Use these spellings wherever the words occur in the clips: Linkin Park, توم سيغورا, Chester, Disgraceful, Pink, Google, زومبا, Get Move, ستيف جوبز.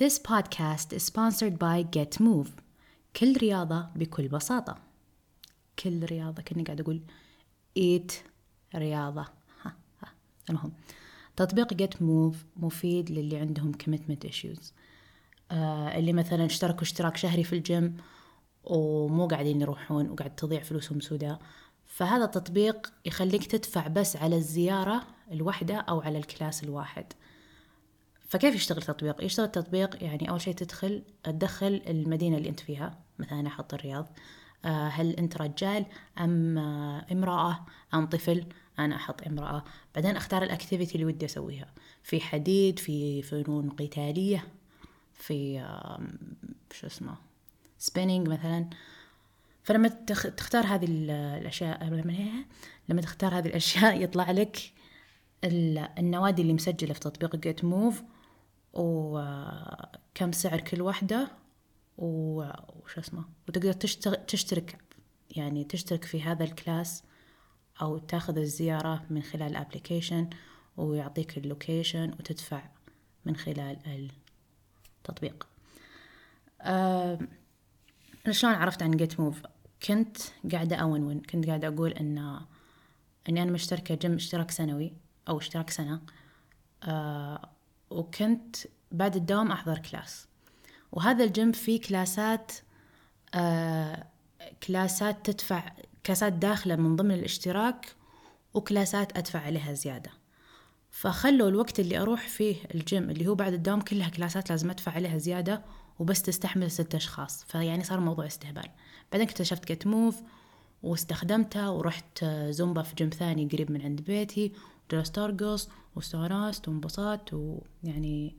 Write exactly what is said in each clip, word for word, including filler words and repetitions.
This podcast is sponsored by Get Move. كل رياضة بكل بساطة. كل رياضة كأني قاعد أقول إيت رياضة. ها ها. المهم تطبيق Get Move مفيد للي عندهم commitment issues. آه اللي مثلا اشتركوا اشتراك شهري في الجيم ومو قاعدين يروحون وقاعد تضيع فلوسهم سوداء. فهذا التطبيق يخليك تدفع بس على الزيارة الواحدة أو على الكلاس الواحد. فكيف يشتغل التطبيق؟ يشتغل التطبيق يعني أول شيء تدخل تدخل المدينة اللي أنت فيها، مثلا أنا حط الرياض، هل أنت رجال أم امرأة أم طفل؟ أنا أحط امرأة، بعدين أختار الأكتيفيتي اللي ودي أسويها، في حديد، في فنون قتالية، في شو اسمه سبينينج مثلا. فلما تختار هذه الأشياء لما تختار هذه الأشياء يطلع لك النوادي اللي مسجلة في تطبيق Get Move وكم سعر كل واحدة وش اسمه، وتقدر تشترك يعني تشترك في هذا الكلاس أو تاخذ الزيارة من خلال الابليكيشن ويعطيك اللوكيشن وتدفع من خلال التطبيق. أه شلون عرفت عن Get Move؟ كنت قاعدة أون ون كنت قاعدة أقول إن إني أنا مشتركة جيم اشتراك سنوي أو اشتراك سنة، آه وكنت بعد الدوام أحضر كلاس، وهذا الجيم فيه كلاسات آه كلاسات تدفع كلاسات داخلة من ضمن الاشتراك وكلاسات أدفع عليها زيادة. فخلوا الوقت اللي أروح فيه الجيم اللي هو بعد الدوام كلها كلاسات لازم أدفع عليها زيادة وبس تستحمل ستة أشخاص، فيعني صار موضوع استهبال. بعدين اكتشفت Get Move واستخدمتها ورحت زومبا في جيم ثاني قريب من عند بيتي، درست أرقص واستانست وانبسطت، ويعني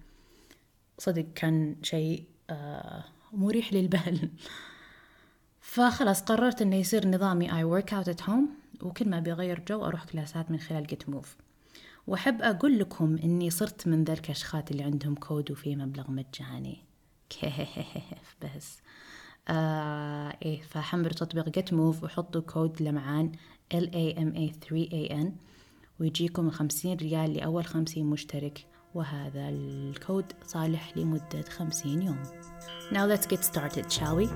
صدق كان شيء مريح للبال. فخلاص قررت إنه يصير نظامي I work out at home، وكل ما بيغير جو أروح كلاسات من خلال Get Move. وأحب أقول لكم إني صرت من ذلك الأشخاص اللي عندهم كود وفيه مبلغ مجاني. كيف بس آه إيه فحملوا تطبيق Get Move وحطوا كود لمعان إل إيه إم إيه ثري إيه إن ويجيكم خمسين ريال لأول خمسين مشترك، وهذا الكود صالح لمدة خمسين يوم. Now let's get started, shall we?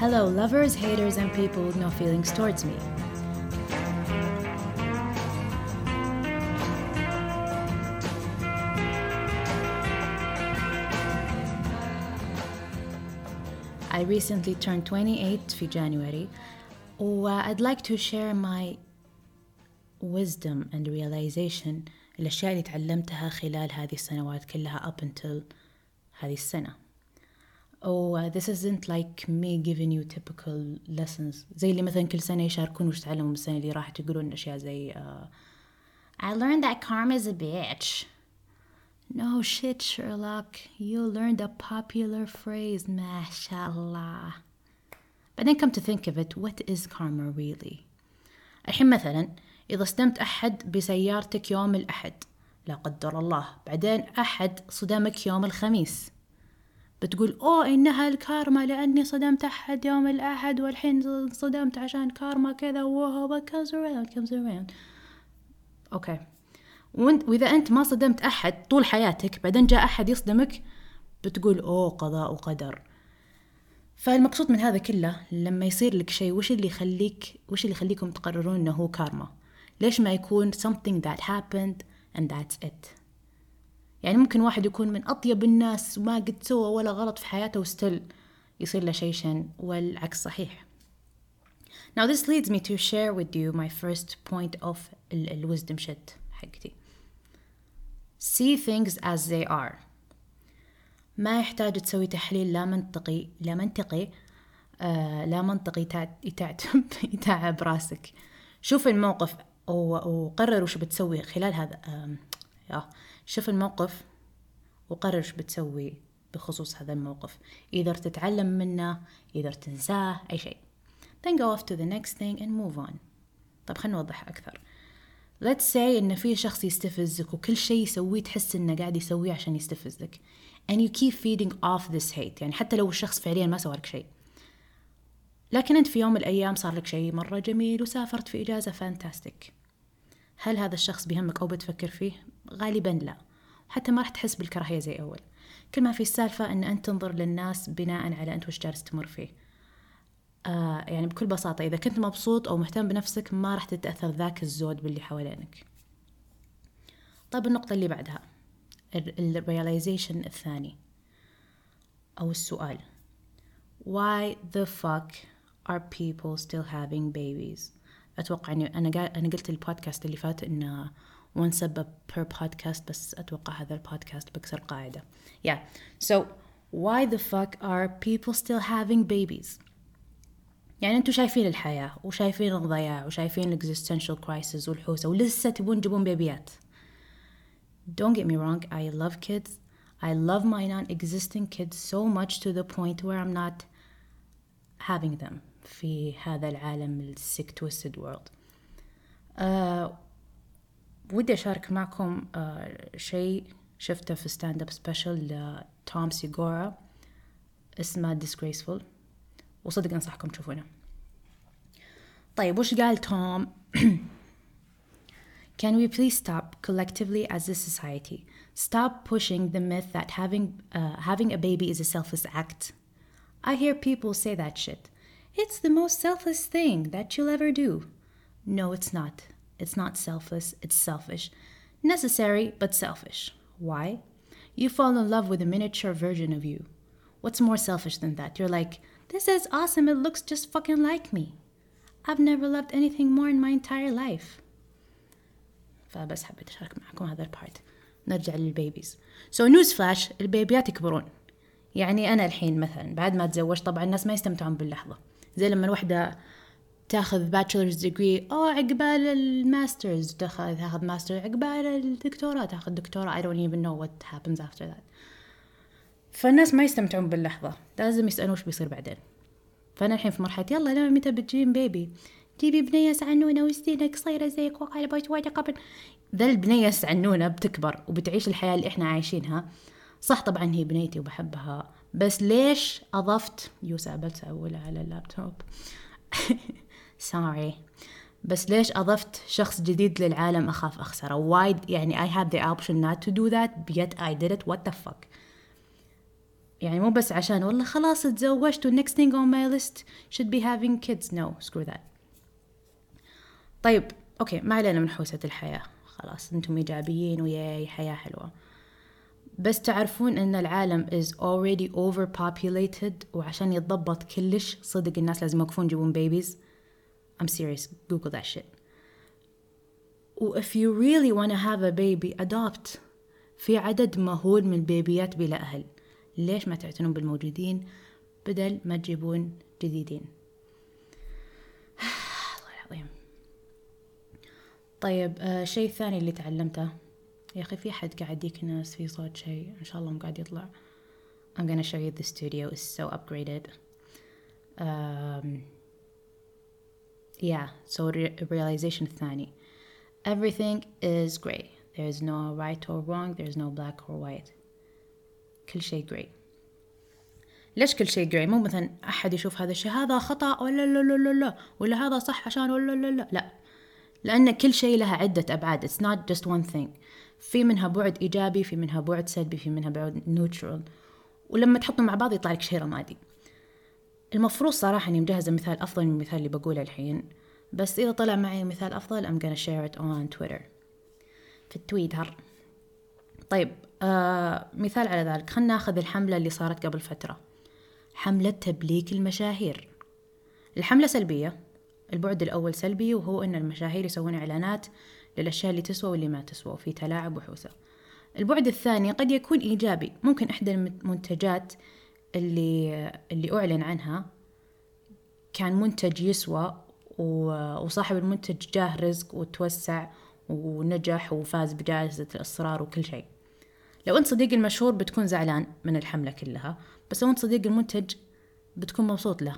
Hello lovers, haters and people with no feelings towards me. I recently turned twenty-eight في January, and I'd like to share my wisdom and realization الأشياء اللي تعلمتها خلال هذه السنوات كلها up until هذه السنة. Oh, this isn't like me giving you typical lessons زي اللي مثلا كل سنة يشاركون وش تعلموا من السنة اللي راحت، يقولون أشياء زي uh, I learned that karma is a bitch. No shit, Sherlock. You learned a popular phrase, mashallah. But then come to think of it, what is karma really? الحين مثلا إذا صدمت أحد بسيارتك يوم الأحد لا قدر الله، بعدين أحد صدمك يوم الخميس، بتقول أوه إنها الكارما لأني صدمت أحد يوم الأحد والحين صدمت عشان كارما كذا وهو comes around comes around. أوكي. وإذا أنت ما صدمت أحد طول حياتك بعدين جاء أحد يصدمك بتقول أوه قضاء وقدر. فالمقصود من هذا كله لما يصير لك شيء وش اللي يخليك وش اللي يخليكم تقررون إنه هو كارما؟ ليش ما يكون something that happened and that's it؟ يعني ممكن واحد يكون من أطيب الناس وما قد سوى ولا غلط في حياته وستل يصير له شيء شين والعكس صحيح. Now this leads me to share with you my first point of the wisdom shit حقتي. See things as they are. ما يحتاج تسوي تحليل لا منطقي لا منطقي آه لا منطقي يتعب يتعب راسك. شوف الموقف وقرر وش بتسوي خلال هذا آه. شوف الموقف وقرر وش بتسوي بخصوص هذا الموقف، إذا تتعلم منه إذا تنساه أي شيء. Then go off to the next thing and move on. طب خلنا نوضح أكثر. Let's say إن في شخص يستفزك وكل شيء يسويه تحس إنه قاعد يسويه عشان يستفزك and you keep feeding off this hate، يعني حتى لو الشخص فعليا ما سوى لك شيء. لكن أنت في يوم من الأيام صار لك شيء مرة جميل وسافرت في إجازة فانتاستيك. هل هذا الشخص بيهمك أو بتفكر فيه؟ غالباً لا، حتى ما رح تحس بالكراهية زي أول. كل ما في السالفة أن أنت تنظر للناس بناءً على أنت وش جالس تمر فيه. آه يعني بكل بساطة إذا كنت مبسوط أو مهتم بنفسك ما رح تتأثر ذاك الزود باللي حوالينك. طيب النقطة اللي بعدها الرياليزيشن الثاني أو السؤال: Why the fuck are people still having babies؟ أتوقع إني أنا قا أنا قلت البودكاست اللي فات إنه one سبب per podcast، بس أتوقع هذا البودكاست بكسر قاعدة. Yeah. So why the fuck are people still having babies؟ يعني أنتوا شايفين الحياة وشايفين الضياع وشايفين ال existential crisis والحوسة ولسه تبون تجيبون بيبيات. Don't get me wrong, I love kids. I love my non-existing kids so much to the point where I'm not having them في هذا العالم السيك توستد وورلد. أه ودي أشارك معكم أه شيء شفته في ستاند اب سبيشل لتوم سيغورا اسمه Disgraceful، وصدق أنصحكم تشوفونه. طيب وش قال توم؟ Can we please stop collectively as a society? Stop pushing the myth that having uh, having a baby is a selfless act. I hear people say that shit. It's the most selfless thing that you'll ever do. No, it's not. It's not selfless, it's selfish. Necessary, but selfish. Why? You fall in love with a miniature version of you. What's more selfish than that? You're like, this is awesome, it looks just fucking like me. I've never loved anything more in my entire life. فبس حبيت أشارك معكم هذا البارت. نرجع للبيبيز. سو نيوز فلاش، البيبيات يكبرون. يعني أنا الحين مثلا بعد ما أتزوج طبعا الناس ما يستمتعون باللحظة، زي لما الوحدة تاخذ bachelor's degree أو عقبال الماسترز تاخذ تاخذ ماستر، عقبال الدكتوراه تاخذ دكتوراه. I don't even know what happens after that. فالناس ما يستمتعون باللحظة، لازم يسألون وش بيصير بعدين. فأنا الحين في مرحلة يلا لما متى بتجين بيبي؟ جيبي بنية سعنونة وسنينها قصيرة زيك وقال باش واجه قبل ذا. البنية سعنونة بتكبر وبتعيش الحياة اللي إحنا عايشينها. صح طبعا هي بنيتي وبحبها، بس ليش أضفت يوسع بلسة أولى على اللابتوب sorry بس ليش أضفت شخص جديد للعالم أخاف أخسره؟ وايد يعني I had the option not to do that yet I did it. What the fuck؟ يعني مو بس عشان والله خلاص اتزوجت و next thing on my list should be having kids. No, screw that. طيب أوكي ما علينا من حوسة الحياة، خلاص أنتم إيجابيين وياي حياة حلوة، بس تعرفون أن العالم is already overpopulated وعشان يتضبط كلش صدق الناس لازم يوقفون يجيبون babies. I'm serious, Google that shit. و if you really want to have a baby adopt. في عدد مهول من البيبيات بلا أهل، ليش ما تعتنون بالموجودين بدل ما تجيبون جديدين؟ الله العظيم. طيب آه شيء ثاني اللي تعلمته يا أخي، في حد قاعد يكنس في صوت شيء إن شاء الله مو قاعد يطلع. I'm gonna show you the studio is so upgraded. Um, yeah, so re- realization الثاني: everything is gray. There is no right or wrong. There is no black or white. كل شيء gray. ليش كل شيء gray؟ مو مثلا أحد يشوف هذا الشيء هذا خطأ ولا لا لا لا لا ولا هذا صح عشان ولا لا لا لا. لأن كل شيء لها عدة أبعاد. It's not just one thing. في منها بعد إيجابي، في منها بعد سلبي، في منها بعد neutral، ولما تحطهم مع بعض يطلع لك شيء رمادي. المفروض صراحة أني مجهزة مثال أفضل من المثال اللي بقوله الحين، بس إذا طلع معي مثال أفضل I'm gonna share it on Twitter، في التويتر. طيب آه مثال على ذلك، خلنا ناخذ الحملة اللي صارت قبل فترة، حملة تبليك المشاهير. الحملة سلبية، البعد الأول سلبي وهو أن المشاهير يسوون إعلانات للأشياء اللي تسوى واللي ما تسوى وفي تلاعب وحوسة. البعد الثاني قد يكون إيجابي، ممكن إحدى المنتجات اللي اللي أعلن عنها كان منتج يسوى وصاحب المنتج جاه رزق وتوسع ونجح وفاز بجائزة الإصرار وكل شيء. لو أنت صديق المشهور بتكون زعلان من الحملة كلها، بس لو أنت صديق المنتج بتكون مبسوط له.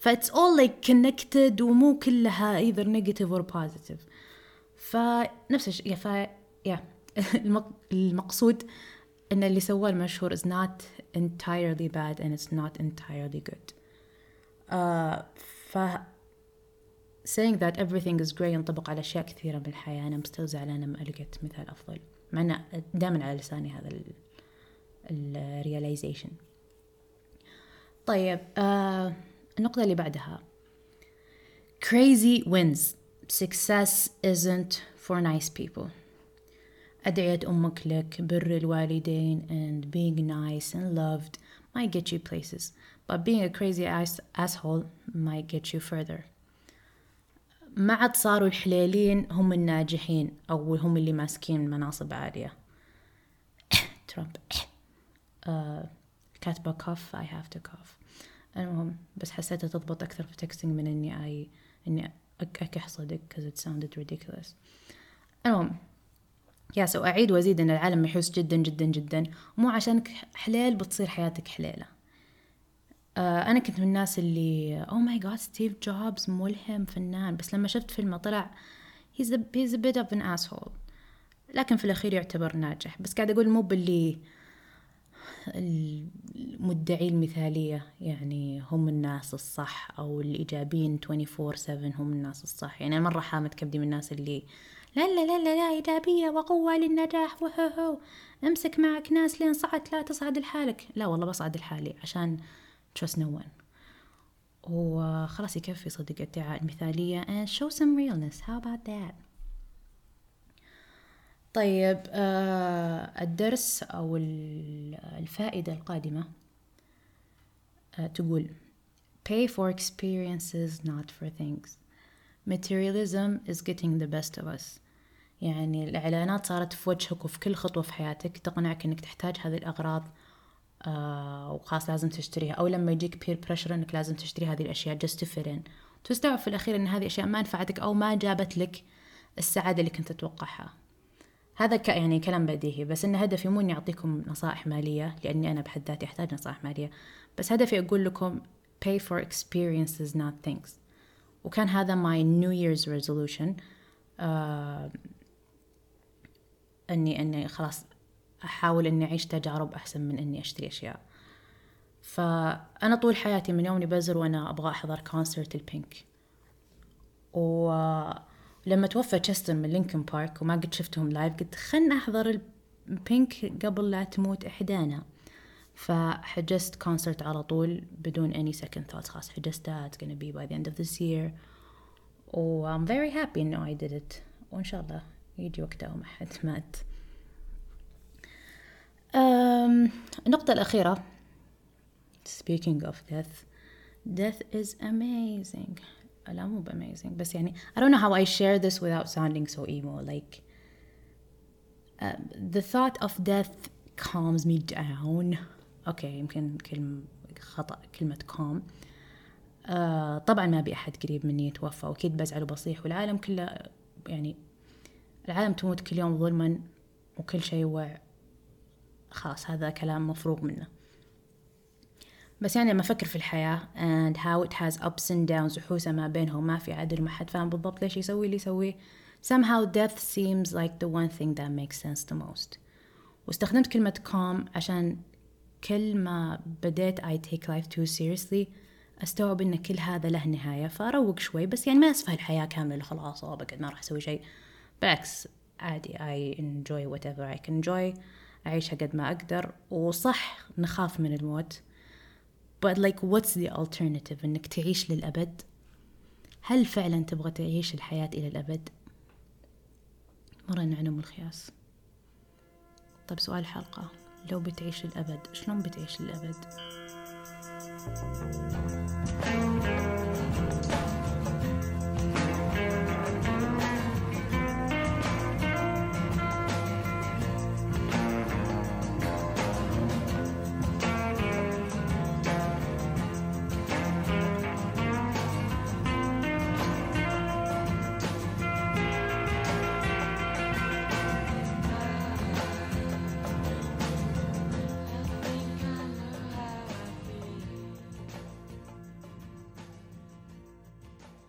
فإتس all like connected ومو كلها either negative or positive. فنفس الشيء فا يا المقصود أن اللي سواه المشهور is not entirely bad and it's not entirely good. uh, ف saying that everything is grey ينطبق على أشياء كثيرة بالحياة. أنا مستوى زعلانة ما لقيت مثال أفضل، مع أنه دائما على لساني هذا ال ال realization. طيب uh, النقطة اللي بعدها crazy wins. Success isn't for nice people. أدعية أمك لك، بر الوالدين and being nice and loved might get you places, but being a crazy ass asshole might get you further. ما عاد صاروا الحليلين هم الناجحين أو هم اللي ماسكين مناصب عالية. ترامب uh, كاتبة cough I have to cough. المهم بس حسيتها تضبط أكثر في تكستينج من إني أي إني أكح صدق because it sounded ridiculous. المهم يا سو أعيد وأزيد أن العالم يحوس جدا جدا جدا، مو عشان حلال بتصير حياتك حلالة. آه أنا كنت من الناس اللي oh my god ستيف جوبز ملهم فنان، بس لما شفت فيلم طلع he's a, he's a bit of an asshole، لكن في الأخير يعتبر ناجح. بس قاعد أقول مو باللي المدعي المثالية يعني هم الناس الصح أو الإيجابيين أربعة وعشرين سبعة هم الناس الصح. يعني مرة حامد كبدي من الناس اللي لا لا لا لا إيجابية وقوة للنجاح وهوهو امسك معك ناس لين صعدت لا تصعد لحالك. لا والله بصعد لحالي عشان trust no one، وخلاص يكفي صدق ادعاء المثالية and show some realness how about that. طيب آه الدرس أو الفائدة القادمة آه تقول pay for experiences not for things. Materialism is getting the best of us. يعني الإعلانات صارت في وجهك وفي كل خطوة في حياتك تقنعك أنك تحتاج هذه الأغراض آه وخاص لازم تشتريها، أو لما يجيك peer pressure أنك لازم تشتري هذه الأشياء just to fit in. تستوعب في الأخير أن هذه أشياء ما نفعتك أو ما جابت لك السعادة اللي كنت تتوقعها. هذا ك يعني كلام بديهي، بس إن هدفي مو إني أعطيكم نصائح مالية لأني أنا بحد ذاتي أحتاج نصائح مالية، بس هدفي أقول لكم pay for experiences not things. وكان هذا my New Year's resolution آه إني إني خلاص أحاول إني أعيش تجارب أحسن من إني أشتري أشياء. فأنا طول حياتي من يومي بزر وأنا أبغى أحضر كونسرت البينك، ولما توفى تشستر من لينكن بارك وما قد شفتهم لايف قلت خلنا أحضر البينك قبل لا تموت إحدانا. فحجزت كونسرت على طول بدون any second thoughts، خلاص حجزتها it's gonna be by the end of this year. و I'm very happy إنه I did it، وإن شاء الله يجي وقتها وما حد مات. أم النقطة الأخيرة speaking of death death is amazing. لا مو amazing بس يعني I don't know how I share this without sounding so emo like uh, the thought of death calms me down. أوكي يمكن كلمة خطأ كلمة calm. آه طبعا ما بي أحد قريب مني يتوفى وأكيد بزعل وبصيح، والعالم كله يعني العالم تموت كل يوم ظلما وكل شيء وع خلاص هذا كلام مفروغ منه. بس يعني لما أفكر في الحياة and how it has ups and downs وحوسة ما بينهم ما في عدل ما حد فاهم بالضبط ليش يسوي اللي يسويه، somehow death seems like the one thing that makes sense the most. واستخدمت كلمة calm عشان كل ما بديت I take life too seriously أستوعب إن كل هذا له نهاية، فأروق شوي. بس يعني ما أسفه الحياة كاملة خلاص بقعد ما راح أسوي شيء، بالعكس عادي I enjoy whatever I can enjoy، أعيشها قد ما أقدر. وصح نخاف من الموت but like what's the alternative؟ إنك تعيش للأبد؟ هل فعلا تبغى تعيش الحياة إلى الأبد؟ مرة نعنم الخياس. طب سؤال الحلقة، لو بتعيش للأبد شلون بتعيش للأبد؟